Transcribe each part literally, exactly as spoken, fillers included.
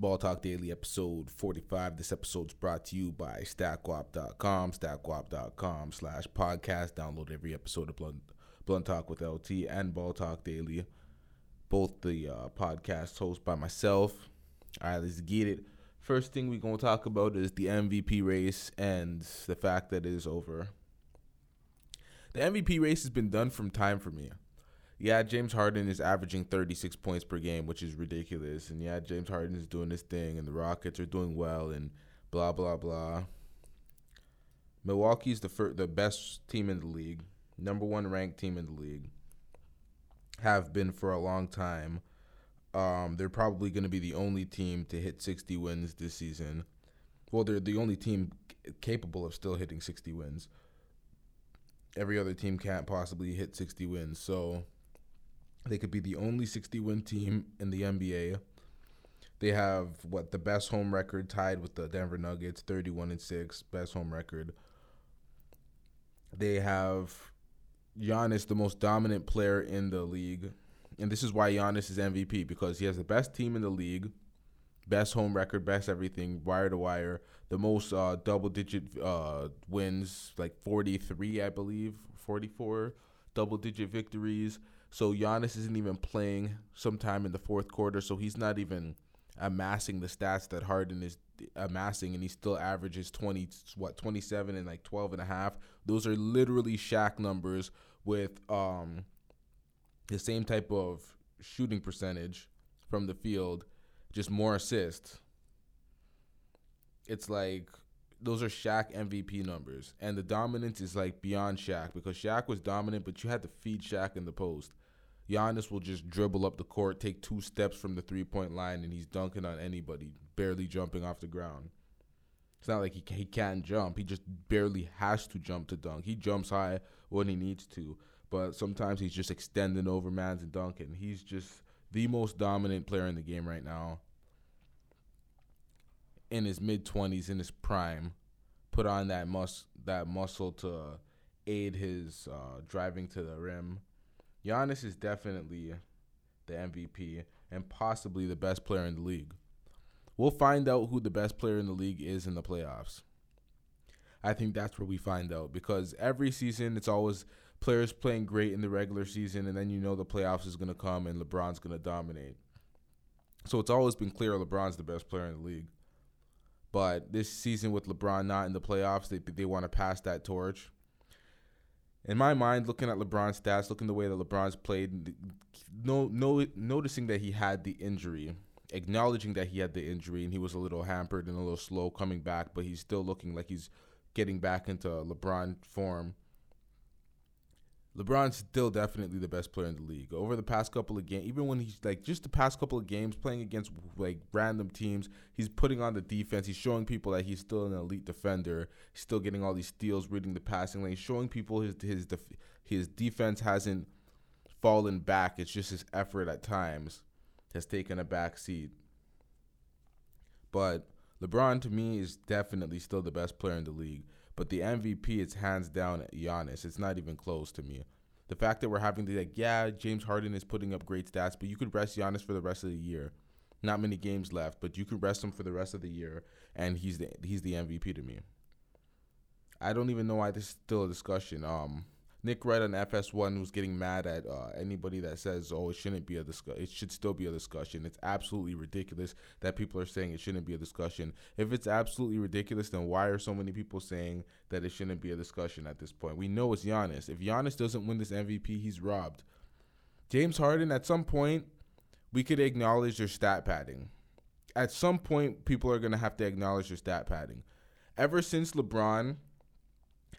Ball Talk Daily, episode forty-five. This episode's brought to you by stackwap dot com, stackwap dot com slash podcast. Download every episode of Blunt, Blunt Talk with L T and Ball Talk Daily, both the uh, podcast hosts by myself. All right, let's get it. First thing we're going to talk about is the M V P race and the fact that it is over. The M V P race has been done from time for me. Yeah, James Harden is averaging thirty-six points per game, which is ridiculous. And yeah, James Harden is doing this thing, and the Rockets are doing well, and blah, blah, blah. Milwaukee's the fir- the best team in the league, number one ranked team in the league, have been for a long time. Um, they're probably going to be the only team to hit sixty wins this season. Well, they're the only team c- capable of still hitting sixty wins. Every other team can't possibly hit sixty wins, so they could be the only sixty-win team in the N B A. They have, what, the best home record, tied with the Denver Nuggets, thirty-one and six, best home record. They have Giannis, the most dominant player in the league. And this is why Giannis is M V P, because he has the best team in the league, best home record, best everything, wire to wire, the most uh, double-digit uh, wins, like forty-three, I believe, forty-four double-digit victories. So Giannis isn't even playing sometime in the fourth quarter, so he's not even amassing the stats that Harden is amassing, and he still averages twenty, what, twenty-seven and like twelve and a half. Those are literally Shaq numbers with um, the same type of shooting percentage from the field, just more assists. It's like those are Shaq M V P numbers, and the dominance is like beyond Shaq, because Shaq was dominant, but you had to feed Shaq in the post. Giannis will just dribble up the court, take two steps from the three-point line, and he's dunking on anybody, barely jumping off the ground. It's not like he he can't jump. He just barely has to jump to dunk. He jumps high when he needs to, but sometimes he's just extending over mans and dunking. He's just the most dominant player in the game right now. In his mid-twenties, in his prime, put on that mus- that muscle to aid his uh, driving to the rim. Giannis is definitely the M V P and possibly the best player in the league. We'll find out who the best player in the league is in the playoffs. I think that's where we find out, because every season it's always players playing great in the regular season, and then you know the playoffs is going to come and LeBron's going to dominate. So it's always been clear LeBron's the best player in the league. But this season, with LeBron not in the playoffs, they they want to pass that torch. In my mind, looking at LeBron's stats, looking the way that LeBron's played, no, no, noticing that he had the injury, acknowledging that he had the injury, and he was a little hampered and a little slow coming back, but he's still looking like he's getting back into LeBron form. LeBron's still definitely the best player in the league. Over the past couple of games, even when he's like just the past couple of games playing against like random teams, he's putting on the defense. He's showing people that he's still an elite defender. He's still getting all these steals, reading the passing lane, showing people his his def- his defense hasn't fallen back. It's just his effort at times has taken a back seat. But LeBron, to me, is definitely still the best player in the league. But the M V P is hands down Giannis. It's not even close to me. The fact that we're having to, like, yeah, James Harden is putting up great stats, but you could rest Giannis for the rest of the year. Not many games left, but you could rest him for the rest of the year, and he's the he's the M V P to me. I don't even know why this is still a discussion. Um, Nick Wright on F S one was getting mad at uh, anybody that says, oh, it shouldn't be a discussion. It should still be a discussion. It's absolutely ridiculous that people are saying it shouldn't be a discussion. If it's absolutely ridiculous, then why are so many people saying that it shouldn't be a discussion at this point? We know it's Giannis. If Giannis doesn't win this M V P, he's robbed. James Harden, at some point, we could acknowledge their stat padding. At some point, people are going to have to acknowledge their stat padding. Ever since LeBron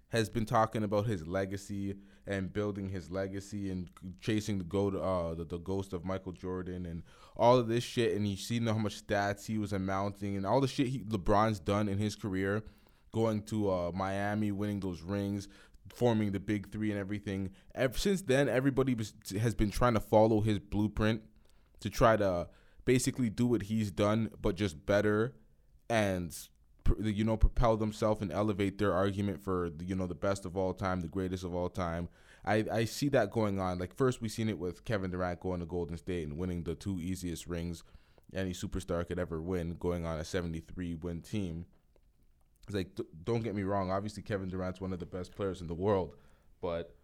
has been talking about his legacy and building his legacy and chasing the, go- uh, the, the ghost of Michael Jordan and all of this shit, and you see how much stats he was amounting and all the shit he, LeBron's done in his career, going to uh, Miami, winning those rings, forming the big three and everything. Ever since then, everybody was, has been trying to follow his blueprint to try to basically do what he's done, but just better, and you know, propel themselves and elevate their argument for, you know, the best of all time, the greatest of all time. I, I see that going on. Like, first we seen it with Kevin Durant going to Golden State and winning the two easiest rings any superstar could ever win, going on a seventy-three win team. It's like, th- don't get me wrong. Obviously, Kevin Durant's one of the best players in the world, but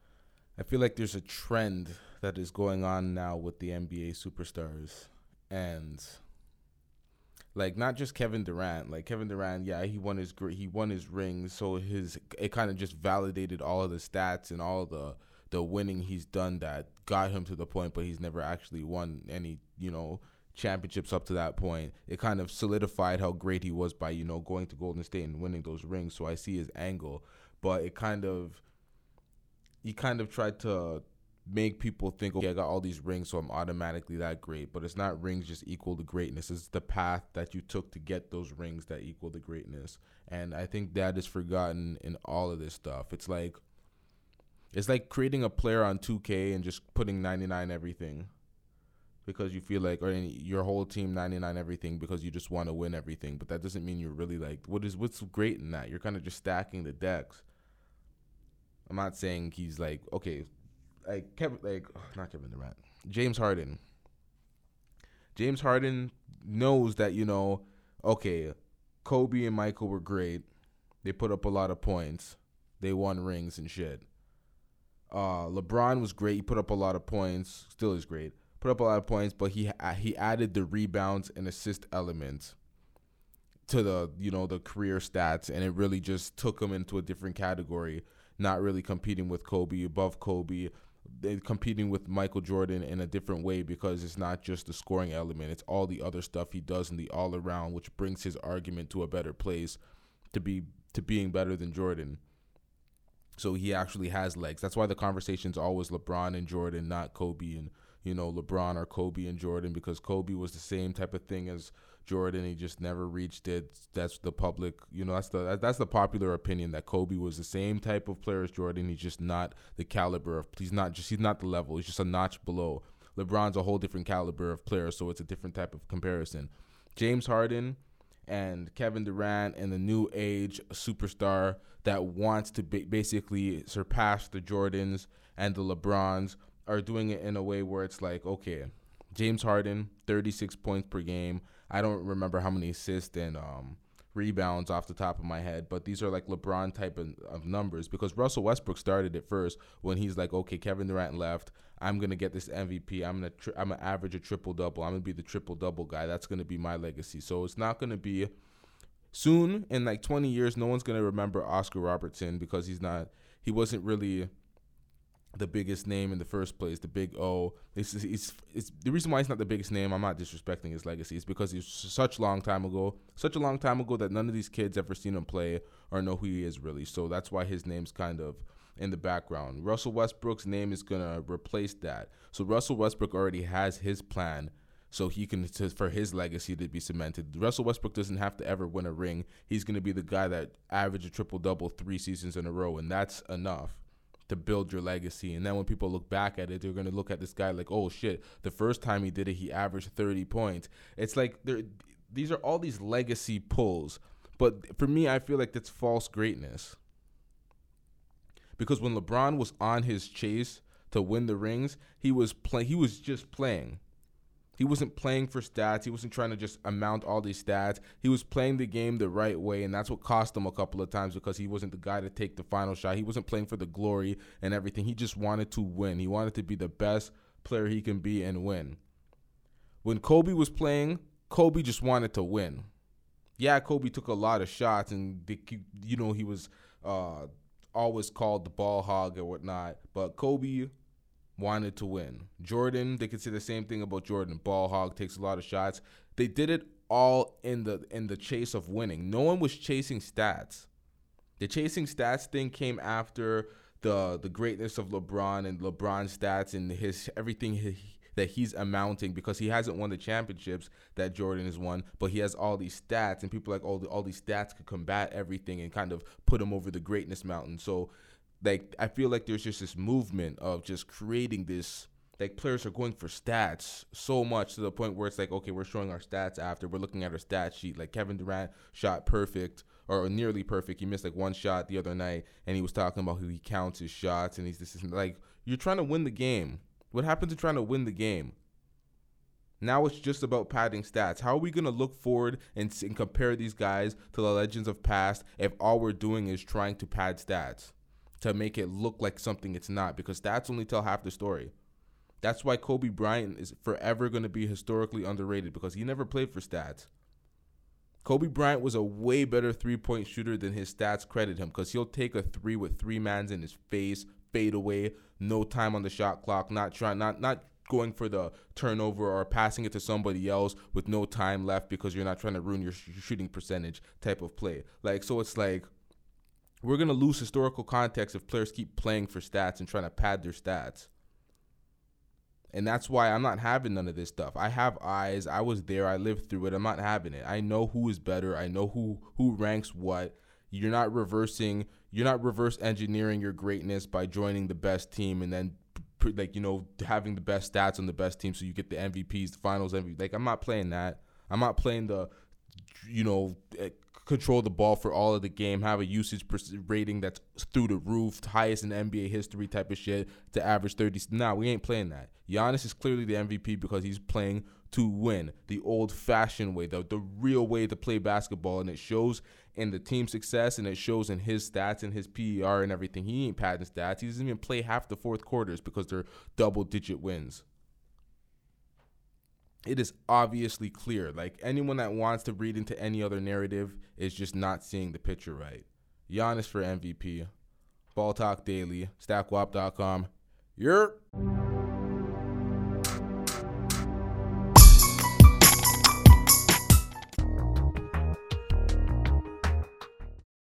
I feel like there's a trend that is going on now with the N B A superstars, and like not just Kevin Durant. Like Kevin Durant, yeah, he won his gr- he won his rings, so his it kind of just validated all of the stats and all the the winning he's done that got him to the point, but he's never actually won any, you know, championships up to that point. It kind of solidified how great he was by, you know, going to Golden State and winning those rings. So I see his angle, but it kind of, he kind of tried to make people think, okay, I got all these rings, so I'm automatically that great. But it's not rings just equal to greatness. It's the path that you took to get those rings that equal to greatness. And I think that is forgotten in all of this stuff. It's like, it's like creating a player on two K and just putting ninety-nine everything because you feel like, or any, your whole team ninety-nine everything because you just want to win everything. But that doesn't mean you're really like, what is what's great in that? You're kind of just stacking the decks. I'm not saying he's like, okay, like Kevin, like oh, not Kevin Durant, James Harden. James Harden knows that, you know, okay, Kobe and Michael were great. They put up a lot of points. They won rings and shit. Uh, LeBron was great. He put up a lot of points. Still is great. Put up a lot of points, but he he added the rebounds and assist elements to the, you know, the career stats, and it really just took him into a different category. Not really competing with Kobe, above Kobe, competing with Michael Jordan in a different way because it's not just the scoring element. It's all the other stuff he does in the all-around, which brings his argument to a better place to be to being better than Jordan. So he actually has legs. That's why the conversation's always LeBron and Jordan, not Kobe and, you know, LeBron or Kobe and Jordan, because Kobe was the same type of thing as Jordan. He just never reached it. That's the public, you know, that's the that's the popular opinion, that Kobe was the same type of player as Jordan. He's just not the caliber of, he's not just, he's not the level. He's just a notch below. LeBron's a whole different caliber of player, so it's a different type of comparison. James Harden and Kevin Durant and the new age superstar that wants to ba- basically surpass the Jordans and the LeBrons are doing it in a way where it's like, okay, James Harden, thirty-six points per game. I don't remember how many assists and um, rebounds off the top of my head, but these are like LeBron type of, of numbers, because Russell Westbrook started it first when he's like, okay, Kevin Durant left. I'm going to get this M V P. I'm going to tri- I'm gonna average a triple-double. I'm going to be the triple-double guy. That's going to be my legacy. So it's not going to be soon, in like twenty years, no one's going to remember Oscar Robertson because he's not – he wasn't really the biggest name in the first place, the big O. It's, it's, it's the reason why he's not the biggest name, I'm not disrespecting his legacy, is because he's such a long time ago, such a long time ago that none of these kids ever seen him play or know who he is really. So that's why his name's kind of – in the background. Russell Westbrook's name is going to replace that. So Russell Westbrook already has his plan, so he can, to, for his legacy to be cemented. Russell Westbrook doesn't have to ever win a ring. He's going to be the guy that averaged a triple-double three seasons in a row, and that's enough to build your legacy. And then when people look back at it, they're going to look at this guy like, oh shit, the first time he did it, he averaged thirty points. It's like, these are all these legacy pulls. But for me, I feel like that's false greatness. Because when LeBron was on his chase to win the rings, he was play- he was just playing. He wasn't playing for stats. He wasn't trying to just amount all these stats. He was playing the game the right way, and that's what cost him a couple of times because he wasn't the guy to take the final shot. He wasn't playing for the glory and everything. He just wanted to win. He wanted to be the best player he can be and win. When Kobe was playing, Kobe just wanted to win. Yeah, Kobe took a lot of shots, and they, you know, he was uh, – always called the ball hog and whatnot, but Kobe wanted to win. Jordan, they could say the same thing about Jordan. Ball hog, takes a lot of shots. They did it all in the in the chase of winning. No one was chasing stats. The chasing stats thing came after the the greatness of LeBron and LeBron's stats and his everything he, that he's amounting, because he hasn't won the championships that Jordan has won, but he has all these stats, and people are like, all the, all these stats could combat everything and kind of put him over the greatness mountain. So, like, I feel like there's just this movement of just creating this, like, players are going for stats so much to the point where it's like, okay, we're showing our stats after, we're looking at our stat sheet. Like, Kevin Durant shot perfect, or nearly perfect. He missed like one shot the other night, and he was talking about who he counts his shots, and he's this, like, you're trying to win the game. What happened to trying to win the game? Now it's just about padding stats. How are we going to look forward and, and compare these guys to the legends of past if all we're doing is trying to pad stats to make it look like something it's not? Because stats only tell half the story. That's why Kobe Bryant is forever going to be historically underrated, because he never played for stats. Kobe Bryant was a way better three-point shooter than his stats credit him, because he'll take a three with three mans in his face, fade away, no time on the shot clock, not trying, not not going for the turnover or passing it to somebody else with no time left because you're not trying to ruin your sh- shooting percentage type of play. Like, so it's like we're going to lose historical context if players keep playing for stats and trying to pad their stats. And that's why I'm not having none of this stuff. I have eyes. I was there. I lived through it. I'm not having it. I know who is better. I know who, who ranks what. You're not reversing. You're not reverse engineering your greatness by joining the best team and then, like, you know, having the best stats on the best team so you get the M V Ps, the finals M V P. Like, I'm not playing that. I'm not playing the, you know, control the ball for all of the game, have a usage rating that's through the roof, highest in N B A history type of shit, to average thirty. Nah, we ain't playing that. Giannis is clearly the M V P because he's playing to win the old-fashioned way, the, the real way to play basketball, and it shows in the team success, and it shows in his stats and his P E R and everything. He ain't padding stats. He doesn't even play half the fourth quarters because they're double-digit wins. It is obviously clear. Like, anyone that wants to read into any other narrative is just not seeing the picture right. Giannis for M V P. Ball Talk Daily. stack wap dot com. You're...